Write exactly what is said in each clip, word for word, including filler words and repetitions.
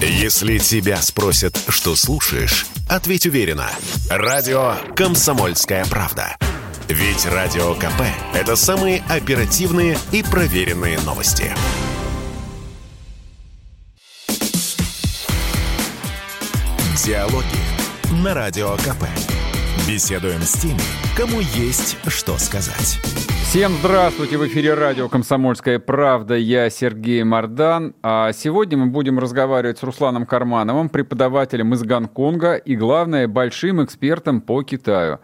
Если тебя спросят, что слушаешь, ответь уверенно. Радио «Комсомольская правда». Ведь Радио КП – это самые оперативные и проверенные новости. Диалоги на Радио КП. Беседуем с теми, кому есть что сказать. Всем здравствуйте! В эфире радио «Комсомольская правда». Я Сергей Мардан. А сегодня мы будем разговаривать с Русланом Кармановым, преподавателем из Гонконга и, главное, большим экспертом по Китаю.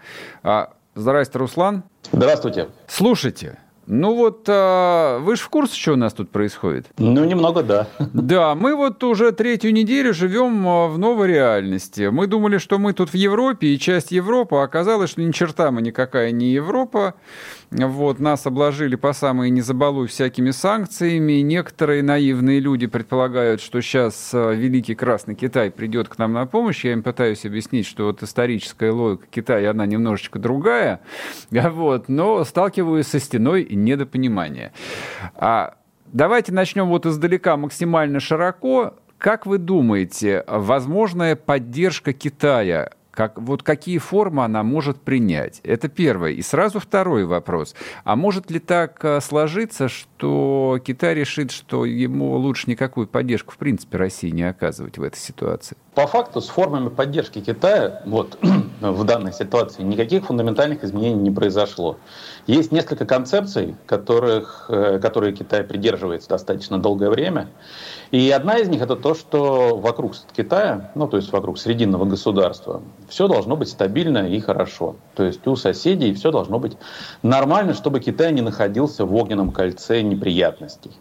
А, здрасте, Руслан. Здравствуйте. Слушайте. Ну вот, а, вы же в курсе, что у нас тут происходит? Ну, немного, да. Да, мы вот уже третью неделю живем в новой реальности. Мы думали, что мы тут в Европе, и часть Европы, а оказалось, что ни черта мы никакая не Европа. Вот, нас обложили по самые не забалуй всякими санкциями. Некоторые наивные люди предполагают, что сейчас великий Красный Китай придет к нам на помощь. Я им пытаюсь объяснить, что вот историческая логика Китая, она немножечко другая. Вот, но сталкиваюсь со стеной недопонимание. А давайте начнем вот издалека, максимально широко. Как вы думаете, возможная поддержка Китая, как, вот какие формы она может принять? Это первое. И сразу второй вопрос. А может ли так сложиться, что Китай решит, что ему лучше никакую поддержку в принципе России не оказывать в этой ситуации? По факту с формами поддержки Китая вот, в данной ситуации никаких фундаментальных изменений не произошло. Есть несколько концепций, которых, которые Китай придерживается достаточно долгое время. И одна из них это то, что вокруг Китая, ну то есть вокруг срединного государства, все должно быть стабильно и хорошо. То есть у соседей все должно быть нормально, чтобы Китай не находился в огненном кольце неприятностей.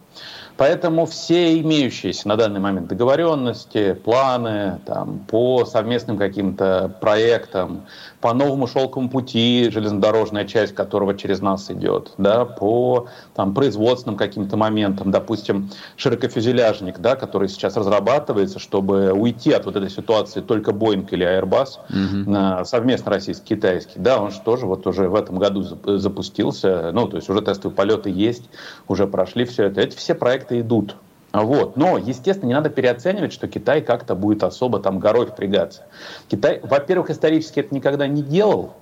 Поэтому все имеющиеся на данный момент договоренности, планы там, по совместным каким-то проектам, по новому шелковому пути, железнодорожная часть которого через нас идет, да, по там, производственным каким-то моментам, допустим, широкофюзеляжник, да, который сейчас разрабатывается, чтобы уйти от вот этой ситуации только Boeing или Airbus, mm-hmm. совместно российский-китайский, да, он же тоже вот уже в этом году запустился, ну, то есть уже тестовые полеты есть, уже прошли все это, эти все проекты идут. Вот. Но, естественно, не надо переоценивать, что Китай как-то будет особо там горой впрягаться. Китай, во-первых, исторически это никогда не делал.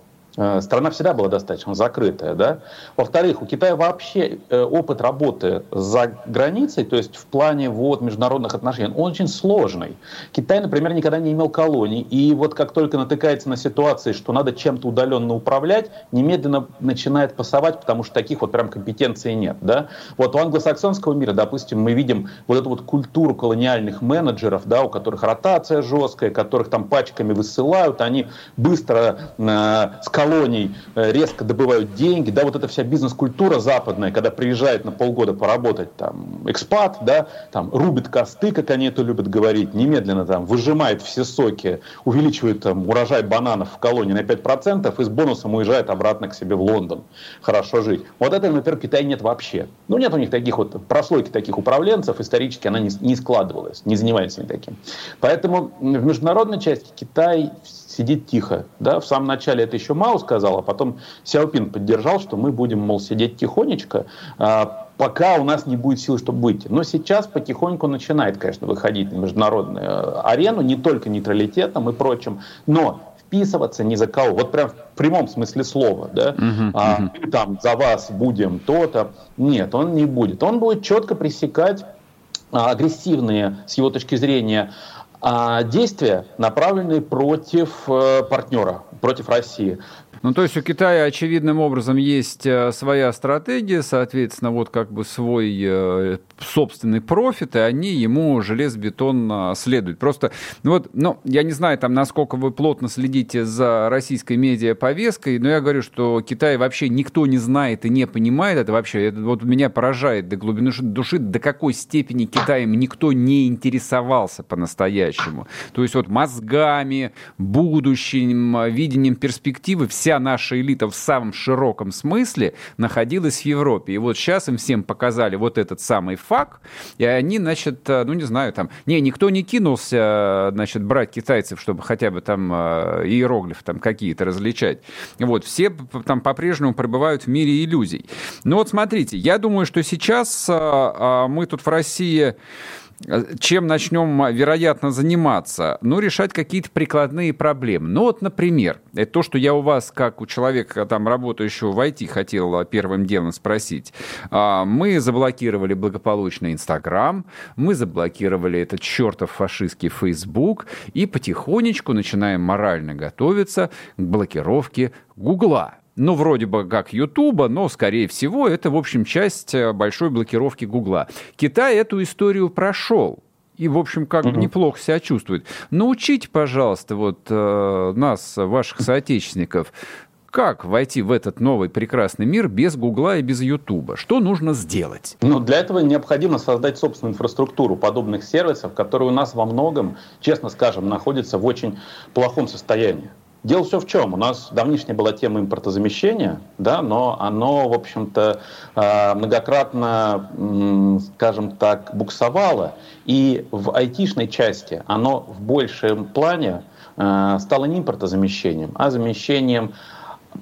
Страна всегда была достаточно закрытая. Да? Во-вторых, у Китая вообще опыт работы за границей, то есть в плане вот, международных отношений, он очень сложный. Китай, например, никогда не имел колоний. И вот как только натыкается на ситуации, что надо чем-то удаленно управлять, немедленно начинает пасовать, потому что таких вот прям компетенций нет. Да? Вот у англосаксонского мира, допустим, мы видим вот эту вот культуру колониальных менеджеров, да, у которых ротация жесткая, которых там пачками высылают, они быстро э, скалываются, колоний резко добывают деньги, да, вот эта вся бизнес-культура западная, когда приезжает на полгода поработать там экспат, да, там рубит косты, как они это любят говорить, немедленно там выжимает все соки, увеличивает там урожай бананов в колонии на пять процентов и с бонусом уезжает обратно к себе в Лондон. Хорошо жить. Вот этого, например, в Китае нет вообще. Ну, нет у них таких вот прослойки таких управленцев, исторически она не, не складывалась, не занимается таким. Поэтому в международной части Китай сидит тихо. Да? В самом начале это еще Мао сказал, а потом Сяопин поддержал, что мы будем, мол, сидеть тихонечко, пока у нас не будет силы, чтобы выйти. Но сейчас потихоньку начинает, конечно, выходить на международную арену, не только нейтралитетом и прочим, но вписываться ни за кого. Вот прям в прямом смысле слова. Да? Uh-huh, а, uh-huh. Там за вас будем то-то. Нет, он не будет. Он будет четко пресекать агрессивные, с его точки зрения, а действия, направленные против партнера, против России. Ну, то есть у Китая очевидным образом есть своя стратегия, соответственно, вот как бы свой собственный профит, и они ему железобетонно следуют. Просто, ну вот, ну, я не знаю, там, насколько вы плотно следите за российской медиаповесткой, но я говорю, что Китай вообще никто не знает и не понимает это вообще. Это вот меня поражает до глубины души, до какой степени Китаем никто не интересовался по-настоящему. То есть вот мозгами, будущим, видением перспективы вся наша элита в самом широком смысле находилась в Европе. И вот сейчас им всем показали вот этот самый факт, и они, значит, ну, не знаю, там... Не, никто не кинулся, значит, брать китайцев, чтобы хотя бы там иероглифы там какие-то различать. Вот, все там по-прежнему пребывают в мире иллюзий. Ну, вот смотрите, я думаю, что сейчас мы тут в России... чем начнем, вероятно, заниматься? Ну, решать какие-то прикладные проблемы. Ну, вот, например, это то, что я у вас, как у человека, там, работающего в ай ти, хотел первым делом спросить. Мы заблокировали благополучный Instagram, мы заблокировали этот чертов фашистский Facebook и потихонечку начинаем морально готовиться к блокировке Гугла. Ну, вроде бы как Ютуба, но, скорее всего, это, в общем, часть большой блокировки Гугла. Китай эту историю прошел и, в общем, как бы неплохо себя чувствует. Научите, пожалуйста, вот э, нас, ваших соотечественников, как войти в этот новый прекрасный мир без Гугла и без Ютуба? Что нужно сделать? Ну, для этого необходимо создать собственную инфраструктуру подобных сервисов, которые у нас во многом, честно скажем, находятся в очень плохом состоянии. Дело все в чем. У нас давнишняя была тема импортозамещения, да, но оно, в общем-то, многократно, скажем так, буксовало. И в айтишной части оно в большем плане стало не импортозамещением, а замещением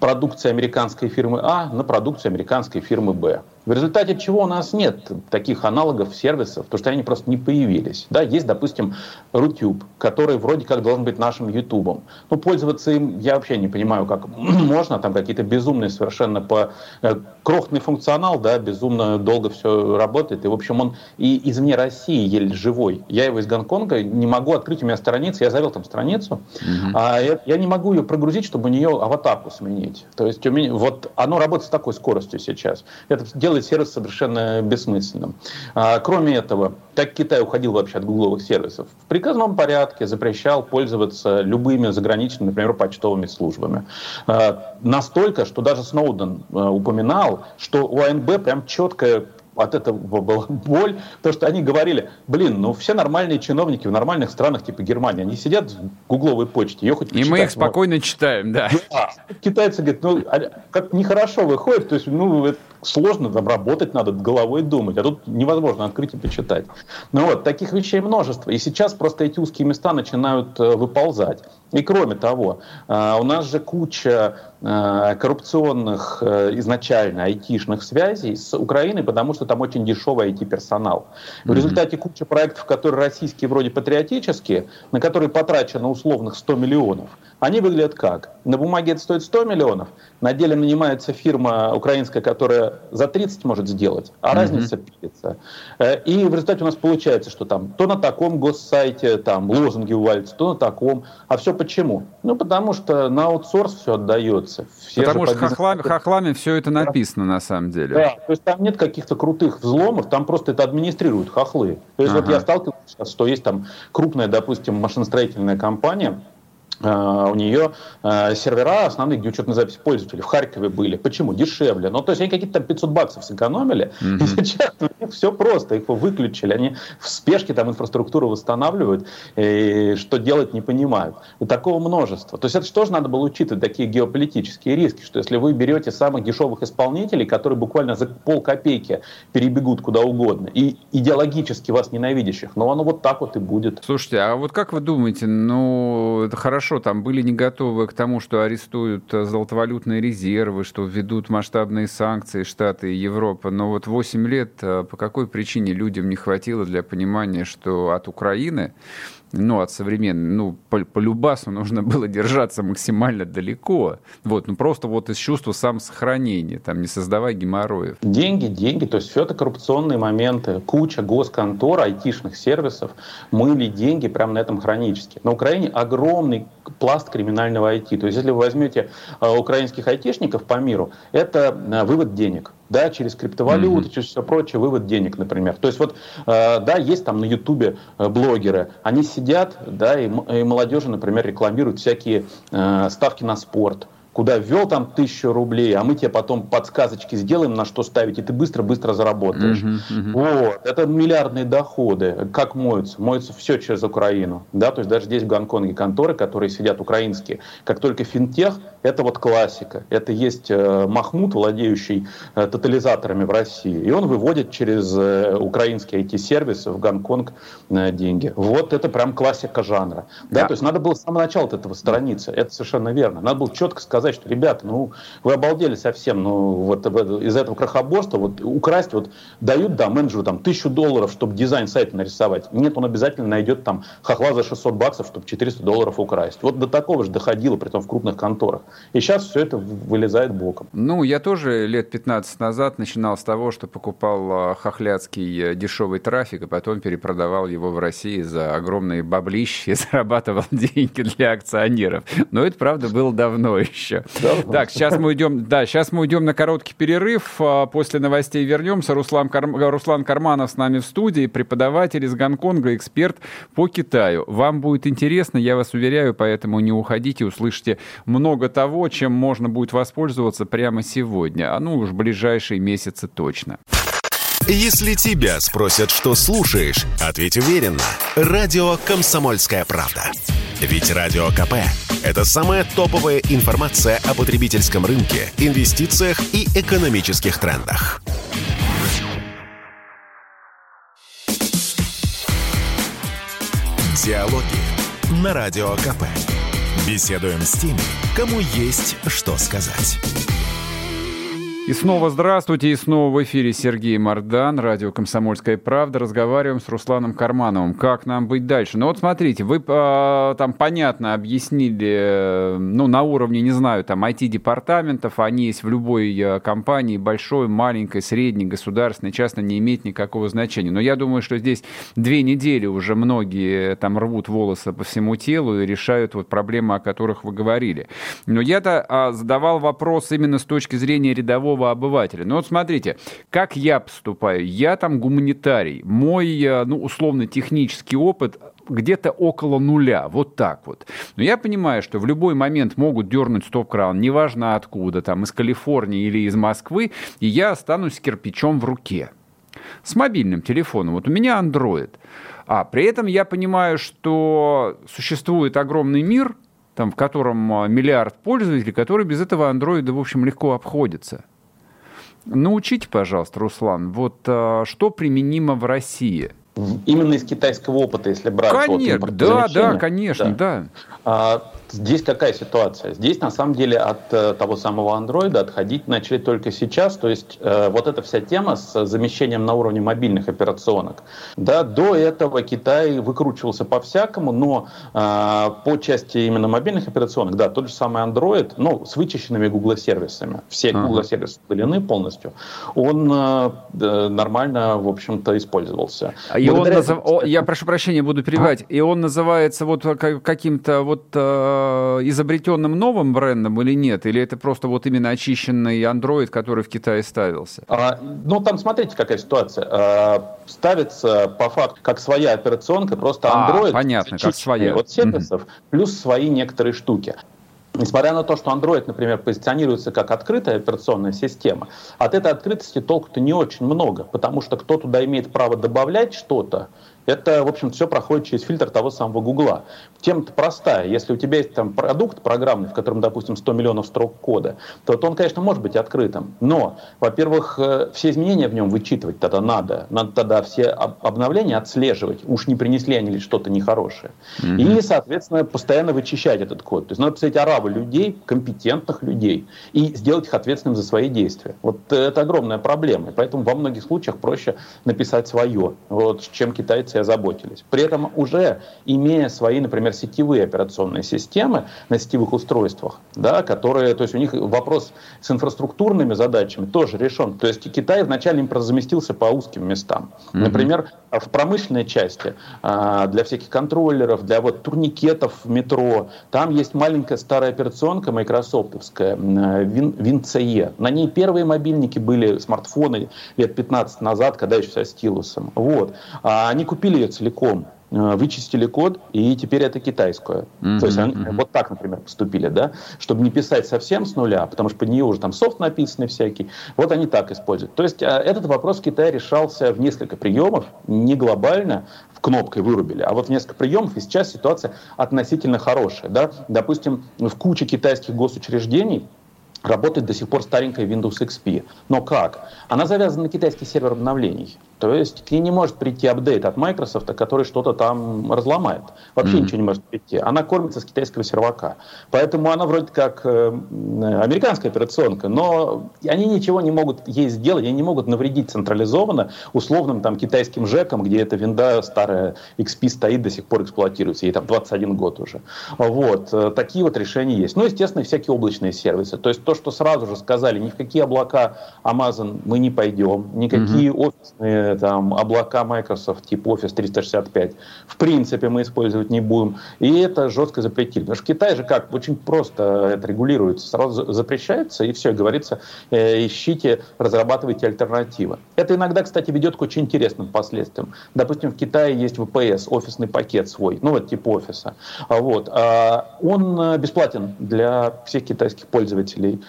продукции американской фирмы А на продукцию американской фирмы Б. В результате чего у нас нет таких аналогов сервисов, потому что они просто не появились. Да, есть, допустим, Рутюб, который вроде как должен быть нашим Ютубом. Но пользоваться им я вообще не понимаю, как можно. Там какие-то безумные совершенно по... крохотный функционал, да, безумно долго все работает. И, в общем, он и извне России еле живой. Я его из Гонконга не могу открыть, у меня страница, я завел там страницу, mm-hmm. а я, я не могу ее прогрузить, чтобы у нее аватарку сменить. То есть у меня, вот оно работает с такой скоростью сейчас. Это делает сервис совершенно бессмысленным. А, кроме этого, так Китай уходил вообще от гугловых сервисов. В приказном порядке запрещал пользоваться любыми заграничными, например, почтовыми службами. А, настолько, что даже Сноуден а, упоминал, что у АНБ прям четко от этого была боль, потому что они говорили, блин, ну все нормальные чиновники в нормальных странах, типа Германия, они сидят в гугловой почте. Ее хоть и мы их спокойно можно. Читаем, да. да. Китайцы говорят, ну как нехорошо выходит, то есть ну это сложно, там работать надо, головой думать, а тут невозможно открыть и почитать. Ну вот, таких вещей множество. И сейчас просто эти узкие места начинают э, выползать. И кроме того, э, у нас же куча э, коррупционных э, изначально айтишных связей с Украиной, потому что там очень дешевый ай ти-персонал. В результате куча проектов, которые российские вроде патриотические, на которые потрачено условных сто миллионов, они выглядят как? На бумаге это стоит сто миллионов, на деле нанимается фирма украинская, которая за тридцать может сделать, а mm-hmm. разница пилится. И в результате у нас получается, что там то на таком госсайте, там лозунги валятся, то на таком. А все почему? Ну, потому что на аутсорс все отдается. Все потому что бизнес... хохлами, хохлами все это написано, да. на самом деле. Да, то есть там нет каких-то крутых взломов, там просто это администрируют хохлы. То есть ага. вот я сталкиваюсь сейчас, что есть там крупная, допустим, машиностроительная компания, Uh, у нее uh, сервера основные, где учетная запись пользователей, в Харькове были. Почему? Дешевле. Ну, то есть они какие-то там пятьсот баксов сэкономили, mm-hmm. и сейчас у них все просто, их выключили. Они в спешке там инфраструктуру восстанавливают, и что делать не понимают. И такого множества. То есть это же тоже надо было учитывать, такие геополитические риски, что если вы берете самых дешевых исполнителей, которые буквально за полкопейки перебегут куда угодно, и идеологически вас ненавидящих, ну, оно вот так вот и будет. Слушайте, а вот как вы думаете, ну, это хорошо, там были не готовы к тому, что арестуют золотовалютные резервы, что введут масштабные санкции Штаты и Европа. Но вот восемь лет по какой причине людям не хватило для понимания, что от Украины, ну, от современной, ну, по, по любасу нужно было держаться максимально далеко. Вот, ну, просто вот из чувства самосохранения, там, не создавая геморроев. Деньги, деньги, то есть все это коррупционные моменты. Куча госконтор, айтишных сервисов мыли деньги прямо на этом хронически. На Украине огромный пласт криминального ай ти. То есть если вы возьмете э, украинских айтишников по миру, это э, вывод денег. Да, через криптовалюты, mm-hmm. через все прочее, вывод денег, например. То есть вот, э, да, есть там на Ютубе блогеры, они сидят, да, и, и молодежи, например, рекламируют всякие э, ставки на спорт. Куда ввел там тысячу рублей, а мы тебе потом подсказочки сделаем, на что ставить, и ты быстро-быстро заработаешь. Uh-huh, uh-huh. Вот. Это миллиардные доходы. Как моются? Моются все через Украину. Да? То есть даже здесь в Гонконге конторы, которые сидят украинские, как только финтех, это вот классика. Это есть э, Махмуд, владеющий э, тотализаторами в России, и он выводит через э, украинские ай ти-сервисы в Гонконг э, деньги. Вот это прям классика жанра. Да? Yeah. То есть надо было с самого начала от этого сторониться. Yeah. Это совершенно верно. Надо было четко сказать, сказать, что, ребята, ну, вы обалдели совсем, ну, вот из-за этого крохоборства вот, украсть, вот, дают, да, менеджеру, там, тысячу долларов, чтобы дизайн сайта нарисовать. Нет, он обязательно найдет, там, хохла за шестьсот баксов, чтобы четыреста долларов украсть. Вот до такого же доходило, притом в крупных конторах. И сейчас все это вылезает боком. Ну, я тоже лет пятнадцать назад начинал с того, что покупал хохляцкий дешевый трафик, а потом перепродавал его в России за огромные баблищи и зарабатывал деньги для акционеров. Но это, правда, было давно еще. Давно. Так, сейчас мы уйдем, да, сейчас мы уйдем на короткий перерыв. После новостей вернемся. Руслан, Карм... Руслан Карманов с нами в студии, преподаватель из Гонконга, эксперт по Китаю. Вам будет интересно, я вас уверяю, поэтому не уходите, услышите много того, чем можно будет воспользоваться прямо сегодня, а ну уж ближайшие месяцы точно. Если тебя спросят, что слушаешь, ответь уверенно. Радио «Комсомольская правда». Ведь Радио КП – это самая топовая информация о потребительском рынке, инвестициях и экономических трендах. Диалоги на Радио КП. Беседуем с теми, кому есть что сказать. И снова здравствуйте, и снова в эфире Сергей Мардан, радио «Комсомольская правда». Разговариваем с Русланом Кармановым. Как нам быть дальше? Ну вот смотрите, вы э, там понятно объяснили, э, ну на уровне, не знаю, там ай ти-департаментов, они есть в любой э, компании, большой, маленькой, средней, государственной, частной, не имеет никакого значения. Но я думаю, что здесь две недели уже многие там рвут волосы по всему телу и решают вот проблемы, о которых вы говорили. Но я-то э, задавал вопрос именно с точки зрения рядового обывателя. Ну вот смотрите, как я поступаю? Я там гуманитарий. Мой, ну, условно-технический опыт где-то около нуля, вот так вот. Но я понимаю, что в любой момент могут дернуть стоп-кран, неважно откуда, там, из Калифорнии или из Москвы, и я останусь с кирпичом в руке. С мобильным телефоном. Вот у меня Android. А при этом я понимаю, что существует огромный мир, там, в котором миллиард пользователей, которые без этого андроида, в общем, легко обходятся. Научите, пожалуйста, Руслан, вот что применимо в России? Именно из китайского опыта, если брать. Конечно, вот, да, да, конечно, да. да. А, здесь какая ситуация? Здесь, на самом деле, от э, того самого андроида отходить начали только сейчас. То есть, э, вот эта вся тема с замещением на уровне мобильных операционок. Да, до этого Китай выкручивался по-всякому, но э, по части именно мобильных операционок, да, тот же самый Android, но с вычищенными Google-сервисами. Все ага. Google-сервисы удалены полностью. Он э, нормально, в общем-то, использовался. И он назов... О, я прошу прощения, буду перебивать. И он называется вот каким-то вот э, изобретенным новым брендом или нет? Или это просто вот именно очищенный Android, который в Китае ставился? А, ну, там смотрите, какая ситуация. А, ставится по факту как своя операционка, просто Android. А, понятно, как своя. От сервисов, mm-hmm. плюс свои некоторые штуки. Несмотря на то, что Android, например, позиционируется как открытая операционная система, от этой открытости толку-то не очень много, потому что кто туда имеет право добавлять что-то, это, в общем, все проходит через фильтр того самого Гугла. Тема-то простая. Если у тебя есть там продукт программный, в котором, допустим, сто миллионов строк кода, то, то он, конечно, может быть открытым. Но, во-первых, все изменения в нем вычитывать тогда надо. Надо тогда все об- обновления отслеживать. Уж не принесли они ли что-то нехорошее. Mm-hmm. И, соответственно, постоянно вычищать этот код. То есть надо посадить араву людей, компетентных людей, и сделать их ответственным за свои действия. Вот это огромная проблема. И поэтому во многих случаях проще написать свое, вот, чем китайцы озаботились. При этом уже имея свои, например, сетевые операционные системы на сетевых устройствах, да, которые, то есть у них вопрос с инфраструктурными задачами тоже решен. То есть Китай вначале им заместился по узким местам. Mm-hmm. Например, в промышленной части для всяких контроллеров, для вот турникетов в метро, там есть маленькая старая операционка майкрософтовская, WinCE. На ней первые мобильники были, смартфоны лет пятнадцать назад, когда еще со стилусом. Вот. Они купили Купили ее целиком, вычистили код, и теперь это китайское. Mm-hmm, То есть они mm-hmm. вот так, например, поступили, да, чтобы не писать совсем с нуля, потому что под нее уже там софт написанный всякий. Вот они так используют. То есть этот вопрос в Китае решался в несколько приемов, не глобально, кнопкой вырубили, а вот в несколько приемов, и сейчас ситуация относительно хорошая. Да? Допустим, в куче китайских госучреждений работает до сих пор старенькая Windows икс пи. Но как? Она завязана на китайский сервер обновлений. То есть к ней не может прийти апдейт от Microsoft, который что-то там разломает. Вообще mm-hmm. ничего не может прийти. Она кормится с китайского сервака. Поэтому она вроде как э, американская операционка, но они ничего не могут ей сделать, они не могут навредить централизованно условным там китайским жэкам, где эта винда старая икс пи стоит, до сих пор эксплуатируется. Ей там двадцать один год уже. Вот. Такие вот решения есть. Ну, естественно, всякие облачные сервисы. То есть то, что сразу же сказали, ни в какие облака Amazon мы не пойдем, никакие mm-hmm. офисные там, облака Microsoft, типа Office триста шестьдесят пять, в принципе, мы использовать не будем. И это жестко запретили. Потому что в Китае же как? Очень просто это регулируется. Сразу запрещается, и все, говорится, э, ищите, разрабатывайте альтернативы. Это иногда, кстати, ведет к очень интересным последствиям. Допустим, в Китае есть вэ пэ эс, офисный пакет свой, ну, вот типа офиса. Вот. Он бесплатен для всех китайских пользователей.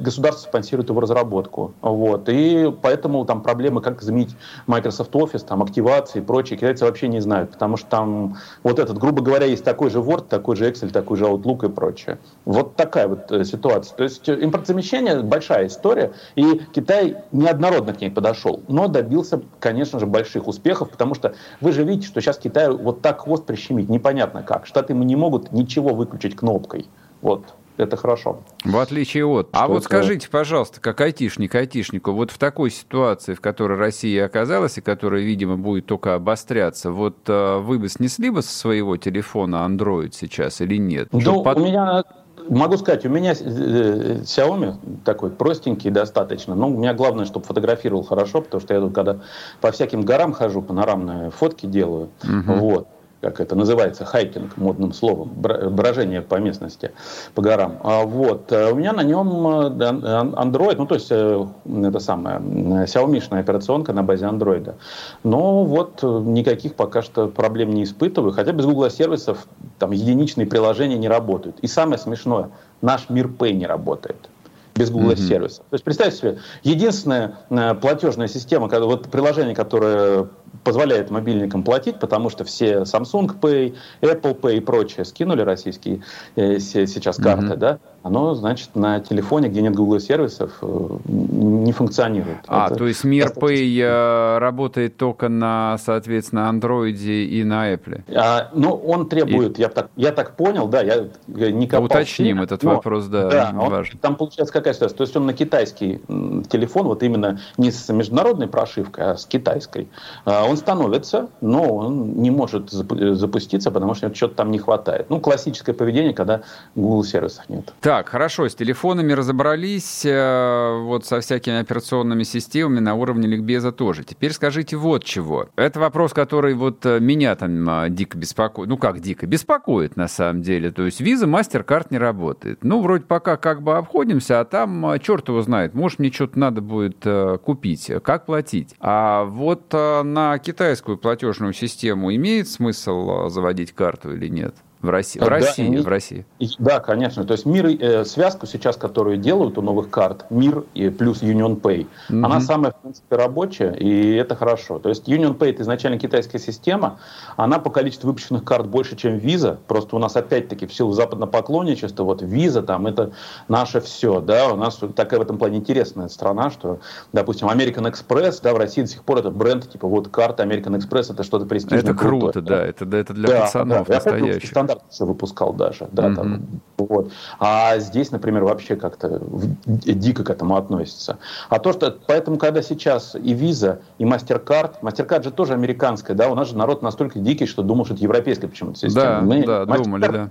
Государство спонсирует его разработку. Вот. И поэтому там проблемы, как заменить Microsoft Office, там, активации и прочее, китайцы вообще не знают, потому что там вот этот, грубо говоря, есть такой же Word, такой же Excel, такой же Outlook и прочее. Вот такая вот э, ситуация. То есть импортозамещение — большая история, и Китай неоднородно к ней подошел, но добился, конечно же, больших успехов, потому что вы же видите, что сейчас Китаю вот так хвост прищемить непонятно как. Штаты ему не могут ничего выключить кнопкой. Вот. Это хорошо. В отличие от... А вот скажите, пожалуйста, как айтишник, айтишнику, вот в такой ситуации, в которой Россия оказалась, и которая, видимо, будет только обостряться, вот вы бы снесли бы со своего телефона Android сейчас или нет? Ну, под... у меня... Могу сказать, у меня Xiaomi такой простенький достаточно, но у меня главное, чтобы фотографировал хорошо, потому что я тут, когда по всяким горам хожу, панорамные фотки делаю, угу. вот. Как это называется, хайкинг, модным словом, брожение по местности, по горам. Вот. У меня на нем Android, ну то есть это самая Xiaomi-шная операционка на базе Android. Но вот никаких пока что проблем не испытываю, хотя без Google сервисов там единичные приложения не работают. И самое смешное, наш Мир Pay не работает без Google mm-hmm. сервисов. То есть представьте себе, единственная платежная система, вот приложение, которое позволяет мобильникам платить, потому что все Samsung Pay, Apple Pay и прочее скинули российские э, сейчас карты, mm-hmm. да, оно, значит, на телефоне, где нет Google сервисов, э, не функционирует. А, это то есть Мир Pay работает только на, соответственно, Android и на Apple? А, ну, он требует, и... я, так, я так понял, да, я не копал. Уточним сильно, этот но, вопрос, да, да он, важно. Там получается какая ситуация, то есть он на китайский телефон, вот именно не с международной прошивкой, а с китайской, он становится, но он не может запуститься, потому что чего-то там не хватает. Ну, классическое поведение, когда Google сервисов нет. Так, хорошо, с телефонами разобрались, вот со всякими операционными системами на уровне ликбеза тоже. Теперь скажите вот чего. Это вопрос, который вот меня там дико беспокоит. Ну, как дико? Беспокоит, на самом деле. То есть Visa, MasterCard не работает. Ну, вроде пока как бы обходимся, а там черт его знает. Может, мне что-то надо будет купить. Как платить? А вот на На китайскую платежную систему имеет смысл заводить карту или нет? В России, да, в России, в России. Да, конечно. То есть мир, э, связку сейчас, которую делают у новых карт, Мир и плюс UnionPay, mm-hmm. она самая, в принципе, рабочая, и это хорошо. То есть UnionPay — это изначально китайская система, она по количеству выпущенных карт больше, чем Visa, просто у нас опять-таки в силу западнопоклонничества, вот Visa там, это наше все, да, у нас такая в этом плане интересная страна, что, допустим, American Express, да, в России до сих пор это бренд, типа вот карта American Express, это что-то престижное. Это круто, крутое, да, да. Это, это для да, пацанов да. настоящих. Выпускал даже, да, mm-hmm. там, вот. А здесь, например, вообще как-то дико к этому относится. А то, что, поэтому, когда сейчас и Visa, и MasterCard, MasterCard же тоже американская, да, у нас же народ настолько дикий, что думал, что это европейская почему-то система. Да, Мы, да, MasterCard думали, да.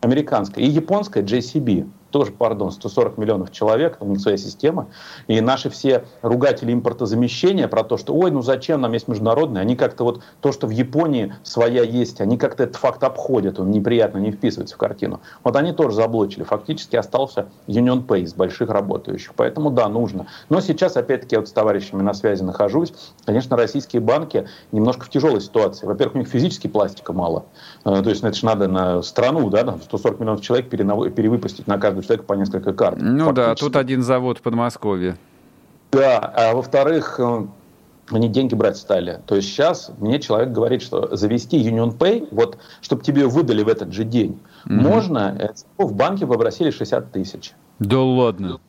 Американская. И японская джей си би. Тоже, пардон, сто сорок миллионов человек, у них своя система, и наши все ругатели импортозамещения про то, что ой, ну зачем, нам есть международные, они как-то вот то, что в Японии своя есть, они как-то этот факт обходят, он неприятно не вписывается в картину. Вот они тоже заблочили, фактически остался UnionPay из больших работающих, поэтому да, нужно. Но сейчас, опять-таки, я вот с товарищами на связи нахожусь, конечно, российские банки немножко в тяжелой ситуации. Во-первых, у них физически пластика мало, то есть это же надо на страну, да, там сто сорок миллионов человек перевыпустить на каждую человека по несколько карт. Ну фактически. Да, тут один завод в Подмосковье. Да, а во-вторых, они деньги брать стали. То есть сейчас мне человек говорит, что завести UnionPay, вот, чтобы тебе выдали в этот же день, mm-hmm. можно, в банке попросили шестьдесят тысяч. Да ладно.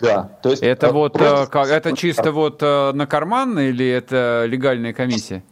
Да. То есть это, это вот просто... как, это чисто вот на карман или это легальная комиссия?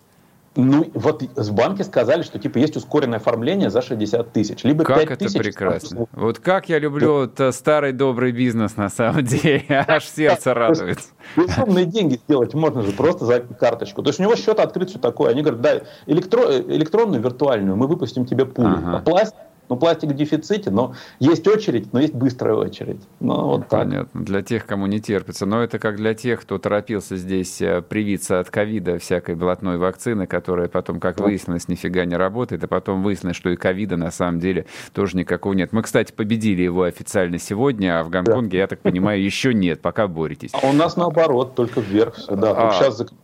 Ну, вот в банке сказали, что типа есть ускоренное оформление за шестьдесят тысяч. Либо как пять это тысяч, прекрасно. Тысяч. Вот как я люблю да. старый добрый бизнес на самом деле. Аж сердце радуется. Безумные деньги сделать можно же просто за карточку. То есть у него счет открыт, все такое. Они говорят, да, электро- электронную, виртуальную мы выпустим тебе пулю. Ага. А пластик? Ну, пластик в дефиците, но есть очередь, но есть быстрая очередь. Ну, вот понятно, так. Для тех, кому не терпится. Но это как для тех, кто торопился здесь привиться от ковида всякой блатной вакцины, которая потом, как выяснилось, нифига не работает, а потом выяснилось, что и ковида на самом деле тоже никакого нет. Мы, кстати, победили его официально сегодня, а в Гонконге, я так понимаю, еще нет, пока боретесь. А у нас наоборот, только вверх. Да, сейчас закрываются.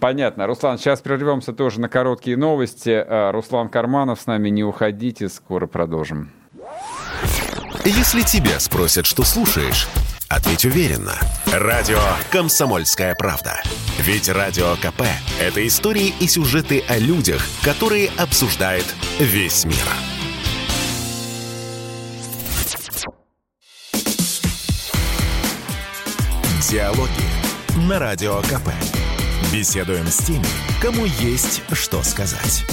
Понятно. Руслан, сейчас прервемся тоже на короткие новости. Руслан Карманов с нами, не уходите. Скоро продолжим. Если тебя спросят, что слушаешь, ответь уверенно. Радио «Комсомольская правда». Ведь Радио КП – это истории и сюжеты о людях, которые обсуждает весь мир. Диалоги на Радио КП. Беседуем с теми, кому есть что сказать.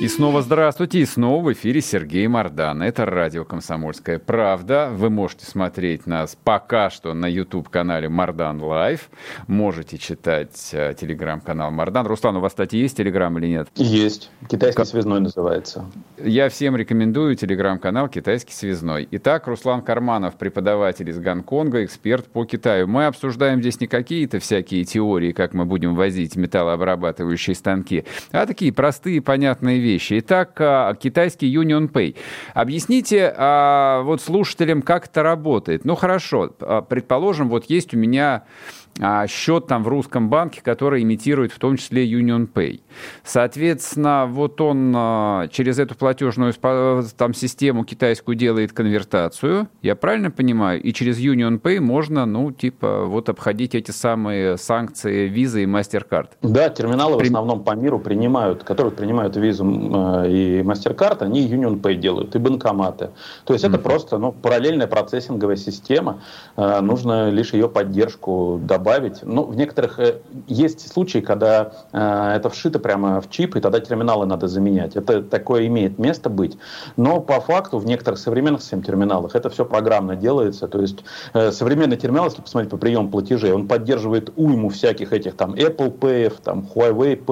И снова здравствуйте, и снова в эфире Сергей Мардан. Это радио «Комсомольская правда». Вы можете смотреть нас пока что на YouTube-канале «Мардан Лайв». Можете читать э, телеграм-канал «Мардан». Руслан, у вас, кстати, есть телеграм или нет? Есть. «Китайский К... связной» называется. Я всем рекомендую телеграм-канал «Китайский связной». Итак, Руслан Карманов, преподаватель из Гонконга, эксперт по Китаю. Мы обсуждаем здесь не какие-то всякие теории, как мы будем возить металлообрабатывающие станки, а такие простые, понятные вещи. Вещи. Итак, китайский UnionPay. Объясните вот слушателям, как это работает. Ну, хорошо, предположим, вот есть у меня счет там в русском банке, который имитирует в том числе UnionPay. Соответственно, вот он через эту платежную там систему китайскую делает конвертацию, я правильно понимаю? И через UnionPay можно, ну, типа, вот обходить эти самые санкции Visa и MasterCard. Да, терминалы При... в основном по миру принимают, которые принимают Visa и MasterCard, они UnionPay делают, и банкоматы. То есть mm-hmm. это просто, ну, параллельная процессинговая система, нужно лишь ее поддержку добавить. Добавить. Ну, в некоторых э, есть случаи, когда э, это вшито прямо в чип, и тогда терминалы надо заменять. Это такое имеет место быть. Но по факту в некоторых современных всем терминалах это все программно делается. То есть э, современный терминал, если посмотреть по приему платежей, он поддерживает уйму всяких этих там Apple Pay, там Huawei Pay,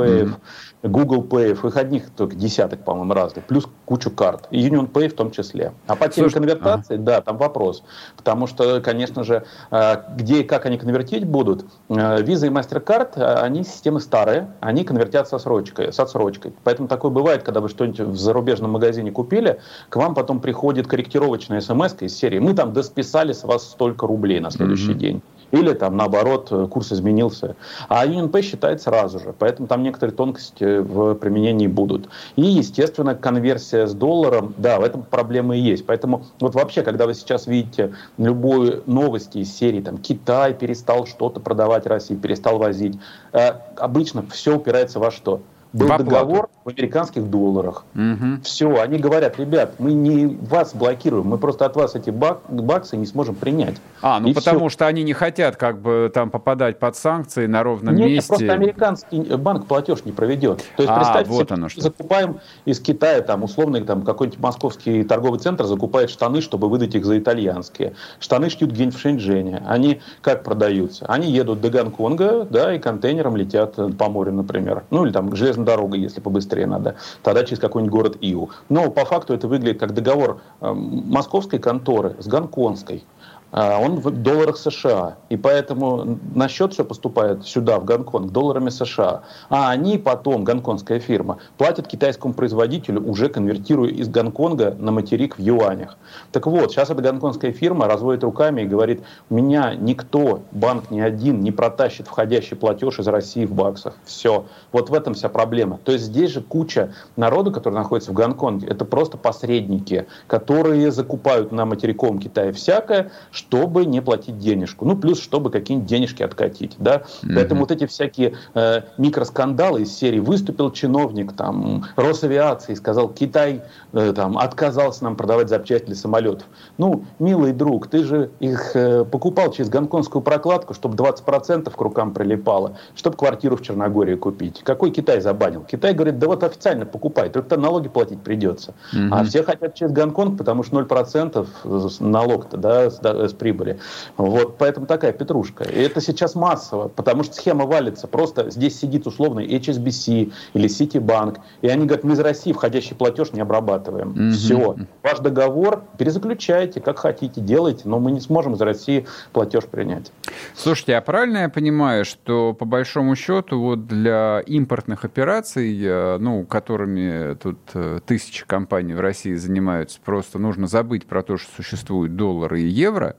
mm-hmm. Google Pay, их одних только десяток, по-моему, разных, плюс кучу карт. И UnionPay в том числе. А по теме конвертации, ага. да, там вопрос. Потому что, конечно же, э, где и как они конвертировать будут, будут. Visa и MasterCard, они системы старые, они конвертят с отсрочкой, с отсрочкой. Поэтому такое бывает, когда вы что-нибудь в зарубежном магазине купили, к вам потом приходит корректировочная смс-ка из серии «Мы там досписали с вас столько рублей на следующий mm-hmm. день». Или там наоборот курс изменился. А UnionPay считает сразу же. Поэтому там некоторые тонкости в применении будут. И, естественно, конверсия с долларом, да, в этом проблемы и есть. Поэтому вот вообще, когда вы сейчас видите любые новости из серии, там, Китай перестал что-то продавать России, перестал возить, э, обычно все упирается во что? Был в договор в американских долларах. Угу. Все, они говорят, ребят, мы не вас блокируем, мы просто от вас эти бак, баксы не сможем принять. А, ну и потому все. Что они не хотят как бы там попадать под санкции на ровном Нет, месте. Нет, просто американский банк платеж не проведет. То есть, а, представьте, вот оно, что. Закупаем из Китая, там, условно, там, какой-нибудь московский торговый центр закупает штаны, чтобы выдать их за итальянские. Штаны шьют где-нибудь в Шэньчжэне. Они как продаются? Они едут до Гонконга, да, и контейнером летят по морю, например. Ну, или там железно дорога, если побыстрее надо, тогда через какой-нибудь город Иу. Но по факту это выглядит как договор э, московской конторы с гонконгской. Э, он в долларах США. И поэтому на счет все поступает сюда, в Гонконг, долларами США. А они потом, гонконгская фирма, платят китайскому производителю, уже конвертируя из Гонконга на материк в юанях. Так вот, сейчас эта гонконгская фирма разводит руками и говорит, меня никто, банк ни один, не протащит входящий платеж из России в баксах. Все. Вот в этом вся проблема. То есть здесь же куча народу, который находится в Гонконге, это просто посредники, которые закупают на материковом Китае всякое, чтобы не платить денежку. Ну, плюс, чтобы какие-нибудь денежки откатить. Да? Mm-hmm. Поэтому вот эти всякие э, микроскандалы из серии «Выступил чиновник там, Росавиации, сказал, Китай э, там, отказался нам продавать запчасти для самолетов». Ну, милый друг, ты же их э, покупал через гонконгскую прокладку, чтобы двадцать процентов к рукам прилипало, чтобы квартиру в Черногории купить. Какой Китай забанил? Китай говорит, да вот официально покупай, только налоги платить придется. Mm-hmm. А все хотят через Гонконг, потому что ноль процентов налог-то, да, с, да, с прибыли. Вот, поэтому такая петрушка. И это сейчас массово, потому что схема валится. Просто здесь сидит условно эйч эс би си или Citibank, и они говорят, мы из России входящий платеж не обрабатываем. Mm-hmm. Все. Ваш договор перезаключайте, как хотите, делайте, но мы не сможем из России платеж принять. Слушайте, а правильно я понимаю, что по большому счету вот для импортных операций, ну, которыми тут тысячи компаний в России занимаются, просто нужно забыть про то, что существуют доллары и евро,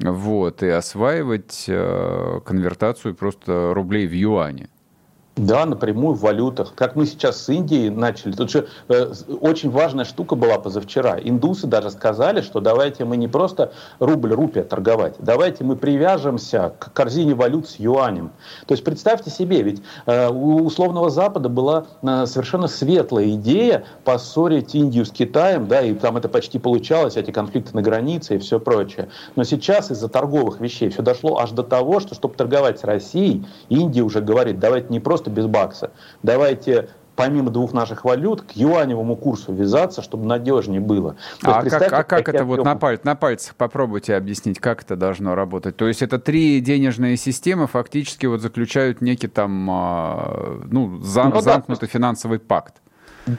вот, и осваивать конвертацию просто рублей в юани. Да, напрямую в валютах. Как мы сейчас с Индией начали. Тут же э, очень важная штука была позавчера. Индусы даже сказали, что давайте мы не просто рубль-рупия торговать, давайте мы привяжемся к корзине валют с юанем. То есть представьте себе, ведь э, у условного Запада была э, совершенно светлая идея поссорить Индию с Китаем, да, и там это почти получалось, эти конфликты на границе и все прочее. Но сейчас из-за торговых вещей все дошло аж до того, что чтобы торговать с Россией, Индия уже говорит, давайте не просто без бакса. Давайте помимо двух наших валют к юаневому курсу вязаться, чтобы надежнее было. То а, как, а как это вот на, паль, на пальцах попробуйте объяснить, как это должно работать? То есть это три денежные системы фактически вот заключают некий там ну, зам, ну, замкнутый да, финансовый пакт.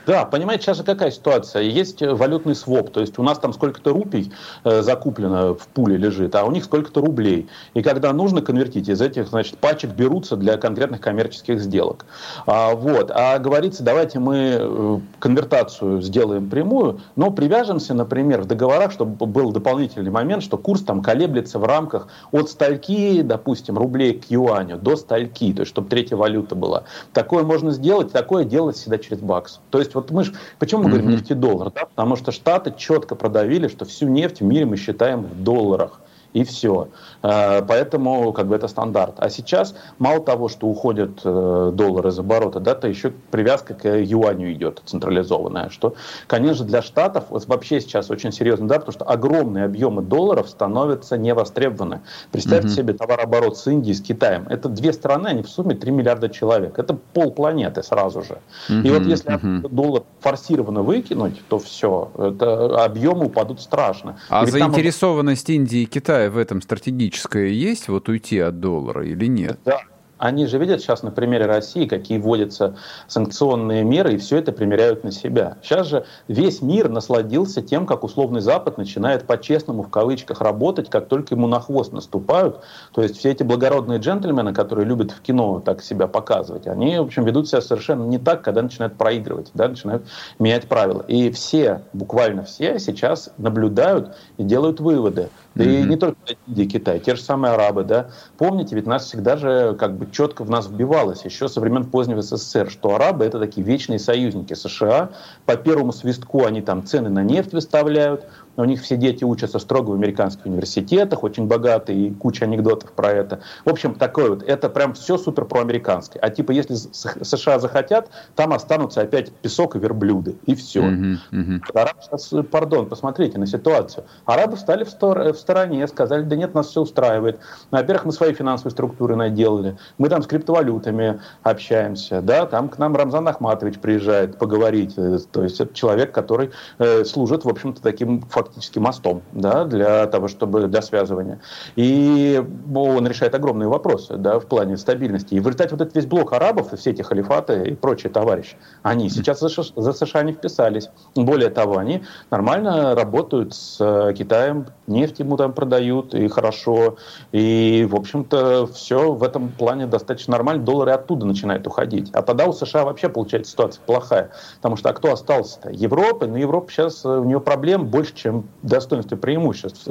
Да, понимаете, сейчас же какая ситуация? Есть валютный своп, то есть у нас там сколько-то рупий э, закуплено в пуле лежит, а у них сколько-то рублей. И когда нужно конвертить, из этих, значит, пачек берутся для конкретных коммерческих сделок. А, вот, а говорится, давайте мы конвертацию сделаем прямую, но привяжемся, например, в договорах, чтобы был дополнительный момент, что курс там колеблется в рамках от стольки, допустим, рублей к юаню до стольки, то есть чтобы третья валюта была. Такое можно сделать, такое делать всегда через бакс. То есть вот мы же, почему мы говорим mm-hmm. нефтедоллар, да? Потому что Штаты четко продавили, что всю нефть в мире мы считаем в долларах. И все. Поэтому как бы это стандарт. А сейчас мало того, что уходят доллары из оборота, да, то еще привязка к юаню идет централизованная. Что, конечно, для Штатов вообще сейчас очень серьезно, да, потому что огромные объемы долларов становятся невостребованы. Представьте mm-hmm. себе товарооборот с Индией, с Китаем. Это две страны, они в сумме три миллиарда человек. Это полпланеты сразу же. Mm-hmm. И вот если mm-hmm. доллар форсированно выкинуть, то все. Это объемы упадут страшно. А заинтересованность там... Индии и Китая в этом стратегическое есть, вот уйти от доллара или нет? Да. Они же видят сейчас на примере России, какие вводятся санкционные меры, и все это примеряют на себя. Сейчас же весь мир насладился тем, как условный Запад начинает по-честному, в кавычках, работать, как только ему на хвост наступают. То есть все эти благородные джентльмены, которые любят в кино так себя показывать, они, в общем, ведут себя совершенно не так, когда начинают проигрывать, да, начинают менять правила. И все, буквально все сейчас наблюдают и делают выводы. Да mm-hmm. и не только Индия и Китай, те же самые арабы, да. Помните, ведь нас всегда же как бы четко в нас вбивалось еще со времен позднего СССР, что арабы — это такие вечные союзники США. По первому свистку они там цены на нефть выставляют, у них все дети учатся строго в американских университетах, очень богатые, и куча анекдотов про это. В общем, такое вот, это прям все супер проамериканское. А типа, если США захотят, там останутся опять песок и верблюды, и все. Mm-hmm. Mm-hmm. Арабы сейчас, пардон, посмотрите на ситуацию. Арабы встали в, стор- в стороне, сказали, да нет, нас все устраивает. Во-первых, мы свои финансовые структуры наделали, мы там с криптовалютами общаемся, да, там к нам Рамзан Ахматович приезжает поговорить, то есть это человек, который э, служит, в общем-то, таким фактом, фактически мостом, да, для того, чтобы для связывания. И он решает огромные вопросы, да, в плане стабильности. И в результате вот этот весь блок арабов и все эти халифаты и прочие товарищи, они сейчас за США не вписались. Более того, они нормально работают с Китаем, нефть ему там продают, и хорошо. И, в общем-то, все в этом плане достаточно нормально. Доллары оттуда начинают уходить. А тогда у США вообще, получается, ситуация плохая. Потому что а кто остался-то? Европа. Но Европа сейчас, у нее проблем больше, чем достоинств и преимуществ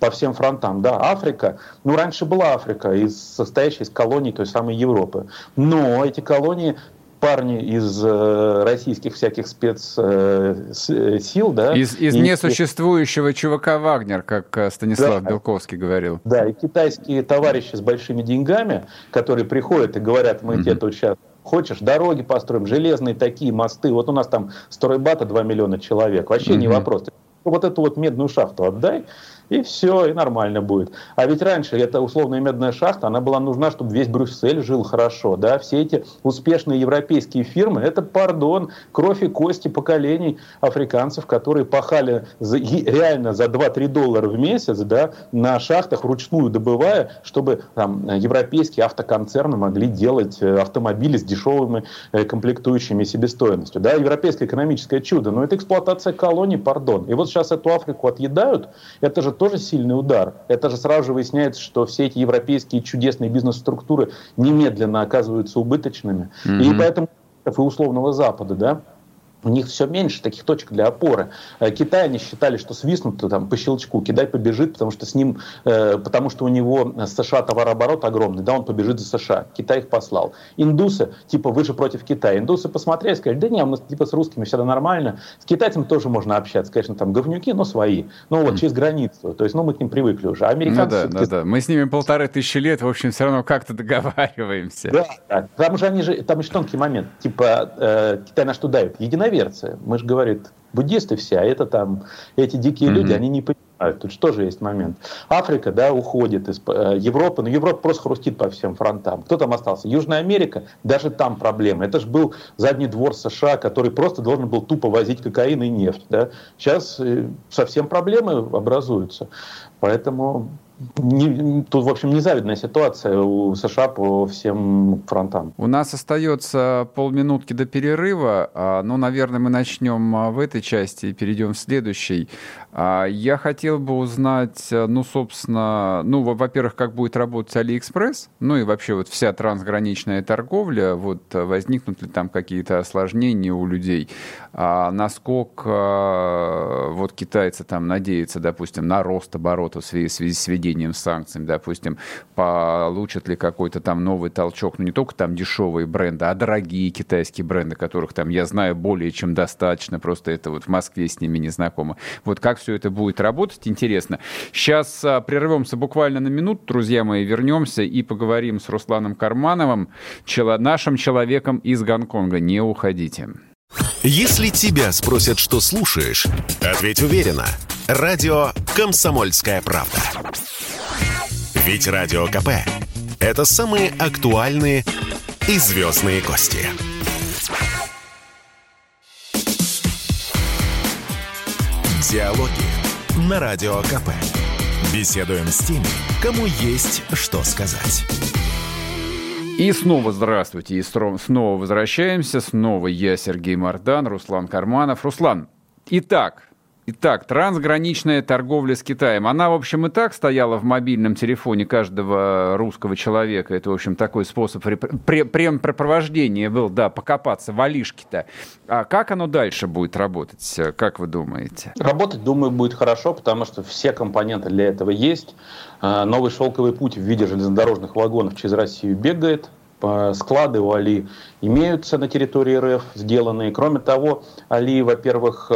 по всем фронтам. Да, Африка, ну раньше была Африка, из, состоящая из колоний той самой Европы, но эти колонии парни из э, российских всяких спецсил, э, да. Из, из и, несуществующего и... чувака Вагнер, как Станислав да, Белковский говорил. Да, и китайские товарищи с большими деньгами, которые приходят и говорят, мы mm-hmm. тебе тут сейчас хочешь, дороги построим, железные такие, мосты. Вот у нас там стройбата два миллиона человек, вообще mm-hmm. не вопрос. Вот эту вот медную шахту отдай, и все, и нормально будет. А ведь раньше эта условная медная шахта, она была нужна, чтобы весь Брюссель жил хорошо, да, все эти успешные европейские фирмы, это, пардон, кровь и кости поколений африканцев, которые пахали за, реально за два-три доллара в месяц, да, на шахтах вручную добывая, чтобы там европейские автоконцерны могли делать автомобили с дешевыми комплектующими себестоимостью, да, европейское экономическое чудо, но это эксплуатация колоний, пардон, и вот сейчас эту Африку отъедают, это же тоже сильный удар. Это же сразу же выясняется, что все эти европейские чудесные бизнес-структуры немедленно оказываются убыточными. Mm-hmm. И поэтому и условного Запада, да, у них все меньше таких точек для опоры. Китай, они считали, что свистнут там, по щелчку, Китай побежит, потому что, с ним, э, потому что у него с США товарооборот огромный, да, он побежит за США, Китай их послал. Индусы, типа, вы же против Китая. Индусы посмотрели, сказали, да не, у нас типа с русскими всегда нормально, с китайцами тоже можно общаться, конечно, там говнюки, но свои, ну вот, mm. через границу, то есть, ну мы к ним привыкли уже. А американцы ну, да, все-таки... да, да. Мы с ними полторы тысячи лет, в общем, все равно как-то договариваемся. Да, да. Там же они же, там еще тонкий момент, типа, э, Китай на что давит? Единовер Мы же, говорит, буддисты все, а это там, эти дикие mm-hmm. люди, они не понимают. Тут же тоже есть момент. Африка, да, уходит из э, Европы, но Европа просто хрустит по всем фронтам. Кто там остался? Южная Америка, даже там проблемы. Это же был задний двор США, который просто должен был тупо возить кокаин и нефть, да. Сейчас э, совсем проблемы образуются. Поэтому не, тут, в общем, незавидная ситуация у США по всем фронтам. У нас остается полминутки до перерыва, но, наверное, мы начнем в этой части и перейдем в следующей. Я хотел бы узнать, ну, собственно, ну, во-первых, как будет работать Алиэкспресс, ну и вообще вот вся трансграничная торговля, вот возникнут ли там какие-то осложнения у людей, насколько вот китайцы там надеются, допустим, на рост оборотов в связи с введением санкциями, допустим, получат ли какой-то там новый толчок, ну не только там дешевые бренды, а дорогие китайские бренды, которых там, я знаю, более чем достаточно, просто это вот в Москве с ними не знакомо. Вот как все это будет работать, интересно. Сейчас а, прервемся буквально на минуту, друзья мои, вернемся и поговорим с Русланом Кармановым, чело- нашим человеком из Гонконга. Не уходите. Если тебя спросят, что слушаешь, ответь уверенно. Радио «Комсомольская правда». Ведь Радио КП – это самые актуальные и звездные гости. Диалоги на Радио КП. Беседуем с теми, кому есть что сказать. И снова здравствуйте, и снова возвращаемся. Снова я, Сергей Мардан, Руслан Карманов. Руслан, итак, итак, трансграничная торговля с Китаем. Она, в общем, и так стояла в мобильном телефоне каждого русского человека. Это, в общем, такой способ препровождения был, да, покопаться в Алишке-то. А как оно дальше будет работать, как вы думаете? Работать, думаю, будет хорошо, потому что все компоненты для этого есть. Новый шелковый путь в виде железнодорожных вагонов через Россию бегает. Склады у Али имеются на территории РФ, сделанные. Кроме того, Али, во-первых,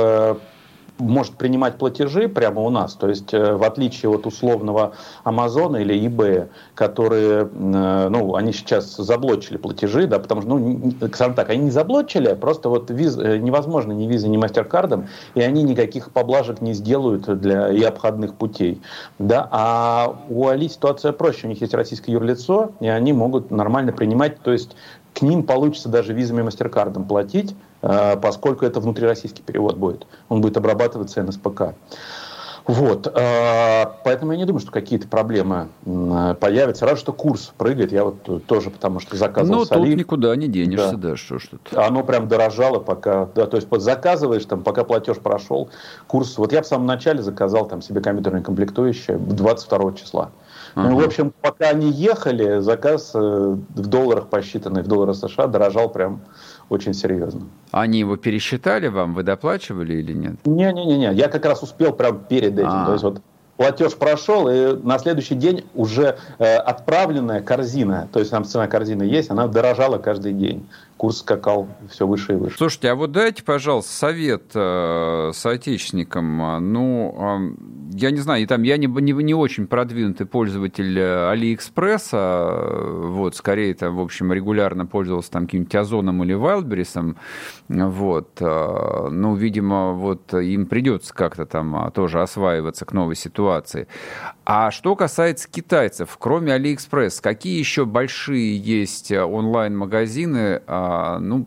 может принимать платежи прямо у нас, то есть в отличие от условного Амазона или eBay, которые, ну, они сейчас заблочили платежи, да, потому что, ну, скажем так, они не заблочили, просто вот виз, невозможно ни визы, ни MasterCard'ом, и они никаких поблажек не сделают для и обходных путей, да, а у Али ситуация проще, у них есть российское юрлицо, и они могут нормально принимать, то есть к ним получится даже визами MasterCard'ом платить, поскольку это внутрироссийский перевод будет. Он будет обрабатываться эн эс пэ ка. Вот. Поэтому я не думаю, что какие-то проблемы появятся. Раз, что курс прыгает, я вот тоже, потому что заказывал соли. Ну, тут никуда не денешься, да, да что ж тут. Оно прям дорожало пока. Да, то есть, заказываешь, там, пока платеж прошел, курс... Вот я в самом начале заказал там себе компьютерные комплектующие двадцать второго числа. Uh-huh. Ну, в общем, пока они ехали, заказ в долларах посчитанный, в долларах США, дорожал прям очень серьезно. Они его пересчитали вам? Вы доплачивали или нет? Не-не-не. Я как раз успел прям перед этим. А-а-а. То есть вот платеж прошел, и на следующий день уже отправленная корзина, то есть там цена корзины есть, она дорожала каждый день. Курс скакал все выше и выше. Слушайте, а вот дайте, пожалуйста, совет э, соотечественникам. Ну, э, я не знаю, там я не, не, не очень продвинутый пользователь Алиэкспресса, вот, скорее, там, в общем, регулярно пользовался там каким-нибудь Озоном или Вайлдберрисом, вот, э, ну, видимо, вот им придется как-то там тоже осваиваться к новой ситуации. А что касается китайцев, кроме Алиэкспресс, какие еще большие есть онлайн-магазины, ну,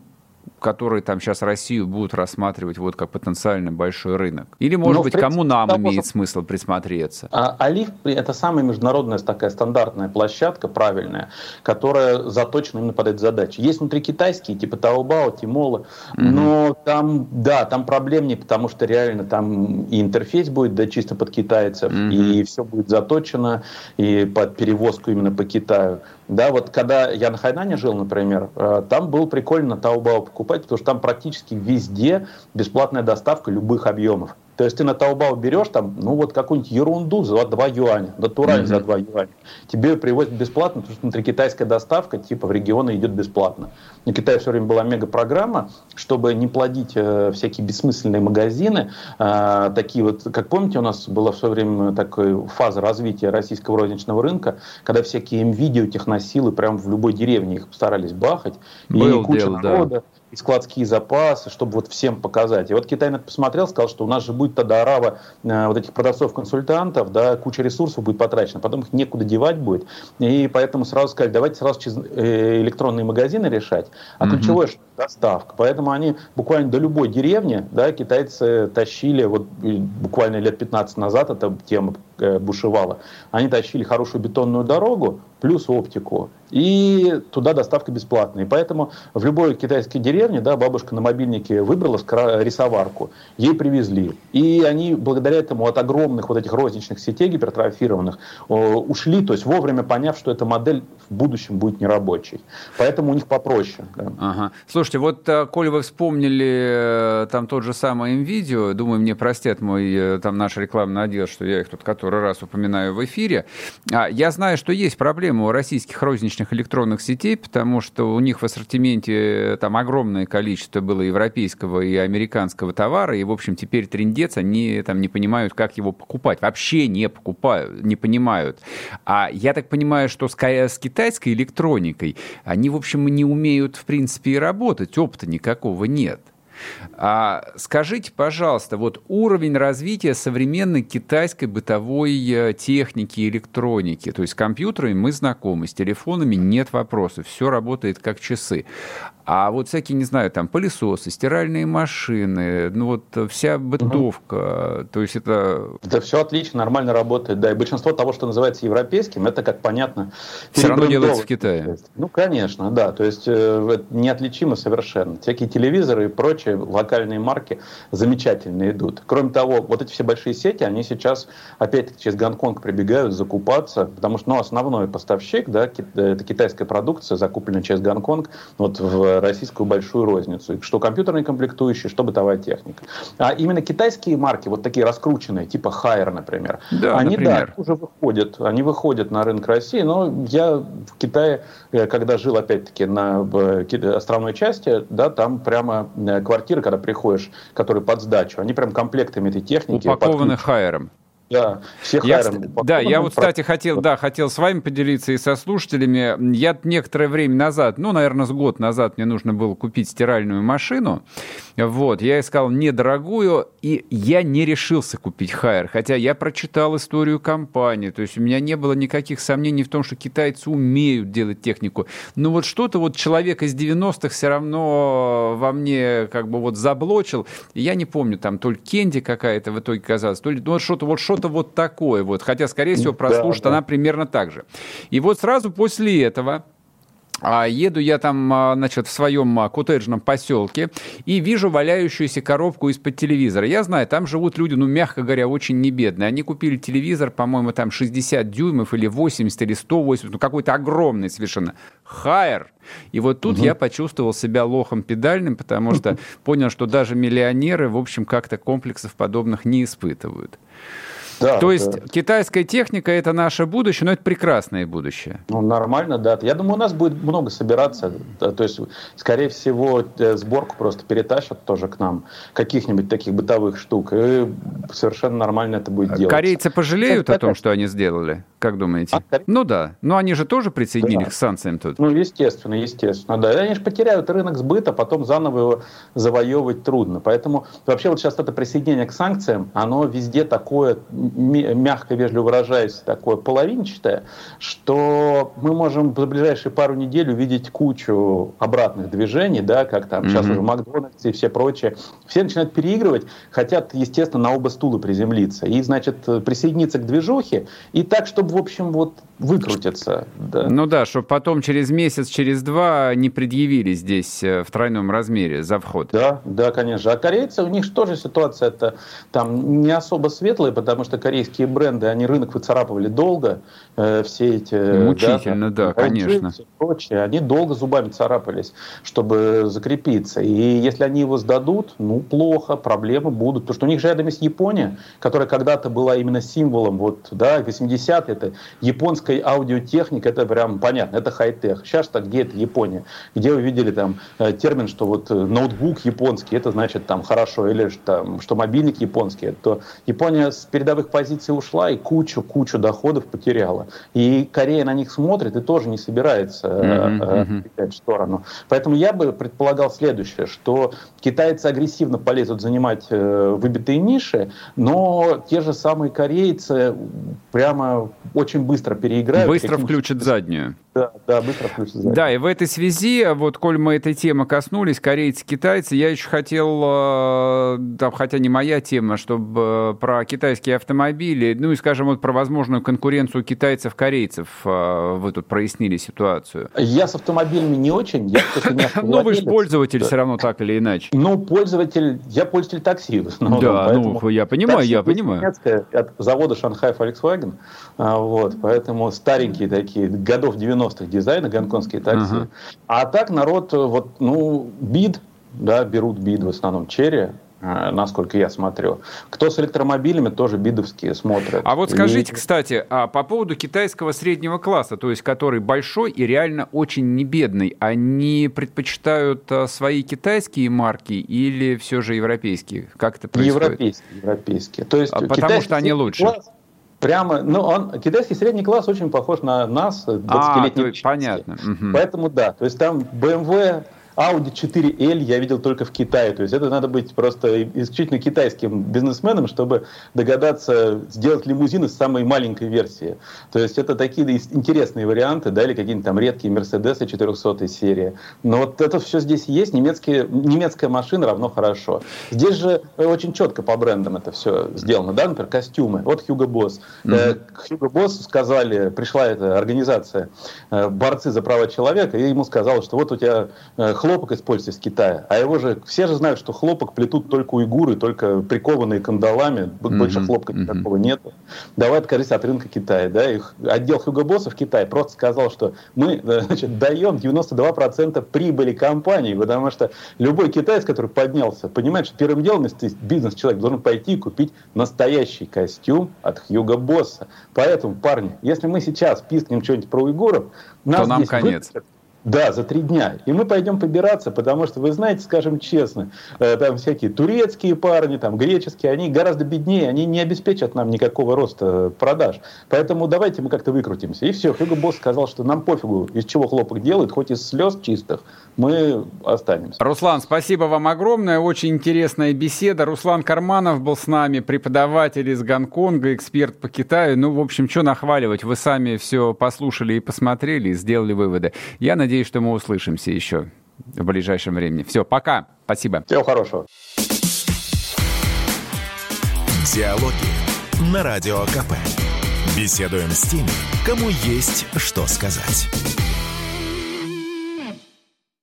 которые там сейчас Россию будут рассматривать вот как потенциально большой рынок? Или, может Но, быть, принципе, кому нам имеет может... смысл присмотреться? Али – это самая международная такая стандартная площадка, правильная, которая заточена именно под эту задачу. Есть внутрикитайские, типа Таобао, Тимола, mm-hmm. но там, да, там проблем не, потому что реально там и интерфейс будет, да, чисто под китайцев, mm-hmm. и все будет заточено, и под перевозку именно по Китаю. Да, вот когда я на Хайнане жил, например, там было прикольно Таобао покупать, потому что там практически везде бесплатная доставка любых объемов. То есть ты на Таобао берешь там, ну вот какую-нибудь ерунду за два юаня, натурально mm-hmm. за два юаня. Тебе привозят бесплатно, потому что внутрикитайская доставка типа в регионы идет бесплатно. На Китае все время была мегапрограмма, чтобы не плодить э, всякие бессмысленные магазины. Э, такие вот, как помните, у нас была все время такая фаза развития российского розничного рынка, когда всякие МВидео, техносилы прям в любой деревне их старались бахать. Был и куча дел, народа. Да. И складские запасы, чтобы вот всем показать. И вот Китай на это посмотрел, сказал, что у нас же будет тогда арава э, вот этих продавцов-консультантов, да, куча ресурсов будет потрачена, потом их некуда девать будет. И поэтому сразу сказали, давайте сразу через электронные магазины решать. А mm-hmm. ключевое, что доставка. Поэтому они буквально до любой деревни, да, китайцы тащили, вот буквально лет пятнадцать назад эта тема э, бушевала, они тащили хорошую бетонную дорогу, плюс оптику, и туда доставка бесплатная. И поэтому в любой китайской деревне, да, бабушка на мобильнике выбрала рисоварку, ей привезли. И они благодаря этому от огромных вот этих розничных сетей гипертрофированных ушли, то есть вовремя поняв, что эта модель в будущем будет нерабочей. Поэтому у них попроще. Да. Ага. Слушайте, вот, коли вы вспомнили там тот же самый МВидео, думаю, мне простят мой, там, наш рекламный отдел, что я их тут который раз упоминаю в эфире. Я знаю, что есть проблемы у российских розничных электронных сетей, потому что у них в ассортименте там огромное количество было европейского и американского товара, и, в общем, теперь трындец, они там не понимают, как его покупать. Вообще не покупают, не понимают. А я так понимаю, что с, с китайской электроникой они, в общем, не умеют, в принципе, и работать. Опыта никакого нет. А скажите, пожалуйста, вот уровень развития современной китайской бытовой техники и электроники, то есть с компьютерами мы знакомы, с телефонами нет вопросов, все работает как часы. А вот всякие, не знаю, там пылесосы, стиральные машины, ну вот вся бытовка, угу. то есть это... Это все отлично, нормально работает, да, и большинство того, что называется европейским, это, как понятно... Все равно делается в Китае. Ну, конечно, да, то есть неотличимо совершенно. Всякие телевизоры и прочие локальные марки замечательно идут. Кроме того, вот эти все большие сети, они сейчас, опять-таки, через Гонконг прибегают закупаться, потому что, ну, основной поставщик, да, это китайская продукция, закупленная через Гонконг, вот в российскую большую розницу. Что компьютерные комплектующие, что бытовая техника. А именно китайские марки, вот такие раскрученные, типа Haier, например, да, они, например. Да, уже выходят, они выходят на рынок России, но я в Китае, когда жил, опять-таки, на островной части, да, там прямо квартиры, когда приходишь, которые под сдачу, они прям комплектами этой техники. Упакованы Haier. Да, всех я, да, я вот, кстати, хотел, да, хотел с вами поделиться и со слушателями. Я некоторое время назад, ну, наверное, с год назад мне нужно было купить стиральную машину. Вот, я искал недорогую, и я не решился купить Haier, хотя я прочитал историю компании, то есть у меня не было никаких сомнений в том, что китайцы умеют делать технику. Но вот что-то вот человек из девяностых все равно во мне как бы вот заблочил. Я не помню, там то ли Кенди какая-то в итоге казалась, то ли ну, что-то вот что-то вот такое вот, хотя, скорее всего, прослушает да, да. она примерно так же. И вот сразу после этого... А еду я там, значит, в своем коттеджном поселке и вижу валяющуюся коробку из-под телевизора. Я знаю, там живут люди, ну, мягко говоря, очень небедные. Они купили телевизор, по-моему, там шестьдесят дюймов или восемьдесят или сто восемьдесят, ну, какой-то огромный совершенно. Haier. И вот тут угу. я почувствовал себя лохом педальным, потому что понял, что даже миллионеры, в общем, как-то комплексов подобных не испытывают. Да, то есть это... китайская техника – это наше будущее, но это прекрасное будущее. Ну, нормально, да. Я думаю, у нас будет много собираться. То есть, скорее всего, сборку просто перетащат тоже к нам, каких-нибудь таких бытовых штук. И совершенно нормально это будет делать. Корейцы пожалеют о том, что они сделали? Как думаете? А, ну да. Но они же тоже присоединили да. к санкциям тут. Ну, естественно, естественно, да. Они же потеряют рынок сбыта, потом заново его завоевывать трудно. Поэтому вообще вот сейчас это присоединение к санкциям, оно везде такое... мягко, вежливо выражаясь, такое половинчатое, что мы можем за ближайшие пару недель увидеть кучу обратных движений, да, как там mm-hmm. сейчас уже Макдональдс и все прочее. Все начинают переигрывать, хотят, естественно, на оба стула приземлиться. И, значит, присоединиться к движухе, и так, чтобы, в общем, вот выкрутиться. Да. Ну да, чтобы потом через месяц, через два не предъявили здесь в тройном размере за вход. Да, да, конечно. А корейцы, у них тоже ситуация-то там не особо светлая, потому что корейские бренды, они рынок выцарапывали долго, э, все эти... Мучительно, да, да конечно. И прочее, они долго зубами царапались, чтобы закрепиться. И если они его сдадут, ну, плохо, проблемы будут. Потому что у них же рядом есть Япония, которая когда-то была именно символом, вот, да, восьмидесятые, это японская аудиотехника, это прям понятно, это хай-тех. Сейчас-то где это Япония? Где вы видели там термин, что вот ноутбук японский, это значит там хорошо, или там, что мобильник японский, то Япония с передовых позиций ушла и кучу-кучу доходов потеряла. И Корея на них смотрит и тоже не собирается mm-hmm. э, э, в сторону. Поэтому я бы предполагал следующее, что китайцы агрессивно полезут занимать э, выбитые ниши, но те же самые корейцы прямо очень быстро переиграют. Быстро включат заднюю. Да, да, быстро включат заднюю. Да, и в этой связи, вот, коль мы этой темы коснулись, корейцы, китайцы, я еще хотел, э, да, хотя не моя тема, чтобы э, про китайские автомобили, ну и, скажем, вот про возможную конкуренцию китайцев-корейцев вы тут прояснили ситуацию. Я с автомобилями не очень. Я, кстати, не автовладелец. Ну, вы же пользователь все равно так или иначе. Ну, пользователь, я пользователь такси. Да, ну, я понимаю, я понимаю. От завода Шанхай Volkswagen, вот, поэтому старенькие такие, годов девяностых дизайна, гонконгские такси. А так народ, вот, ну, бид, да, берут бид в основном, черри, насколько я смотрю. Кто с электромобилями, тоже бидовские смотрят. А вот скажите, и... кстати, а по поводу китайского среднего класса, то есть который большой и реально очень небедный, они предпочитают свои китайские марки или все же европейские? Как это происходит? Европейские, европейские. То есть а потому что они лучше. Класс... Прямо, ну, он, китайский средний класс очень похож на нас, двадцатилетних. А, то, понятно. Угу. Поэтому да, то есть там бэ эм вэ... Audi четыре эль я видел только в Китае. То есть это надо быть просто исключительно китайским бизнесменом, чтобы догадаться сделать лимузин из самой маленькой версии. То есть это такие интересные варианты, да, или какие-нибудь там редкие Мерседесы четырехсотой серии. Но вот это все здесь есть. Немецкие, немецкая машина равно хорошо. Здесь же очень четко по брендам это все сделано. Да, например, костюмы. Вот Хьюго Босс. Mm-hmm. Хьюго Босс сказали, пришла эта организация борцы за права человека, и ему сказали, что вот у тебя хлопок используется из Китая, а его же все же знают, что хлопок плетут только уйгуры, только прикованные кандалами, больше mm-hmm. хлопка никакого mm-hmm. нет. Давай откажись от рынка Китая. Да? Их отдел Хьюго Босса в Китае просто сказал, что мы, значит, даем девяносто два процента прибыли компании, потому что любой китаец, который поднялся, понимает, что первым делом, если ты бизнес-человек, должен пойти и купить настоящий костюм от Хьюго Босса. Поэтому, парни, если мы сейчас пискнем что-нибудь про уйгуров, нас то нам конец. Выпустят. Да, за три дня. И мы пойдем побираться, потому что, вы знаете, скажем честно, э, там всякие турецкие парни, там греческие, они гораздо беднее, они не обеспечат нам никакого роста продаж. Поэтому давайте мы как-то выкрутимся. И все, Хьюго Босс сказал, что нам пофигу, из чего хлопок делают, хоть из слез чистых, мы останемся. Руслан, спасибо вам огромное, очень интересная беседа. Руслан Карманов был с нами, преподаватель из Гонконга, эксперт по Китаю. Ну, в общем, что нахваливать, вы сами все послушали и посмотрели, и сделали выводы. Я надеюсь, Надеюсь, что мы услышимся еще в ближайшем времени. Все, пока. Спасибо. Всего хорошего. Диалоги на Радио КП. Беседуем с теми, кому есть что сказать.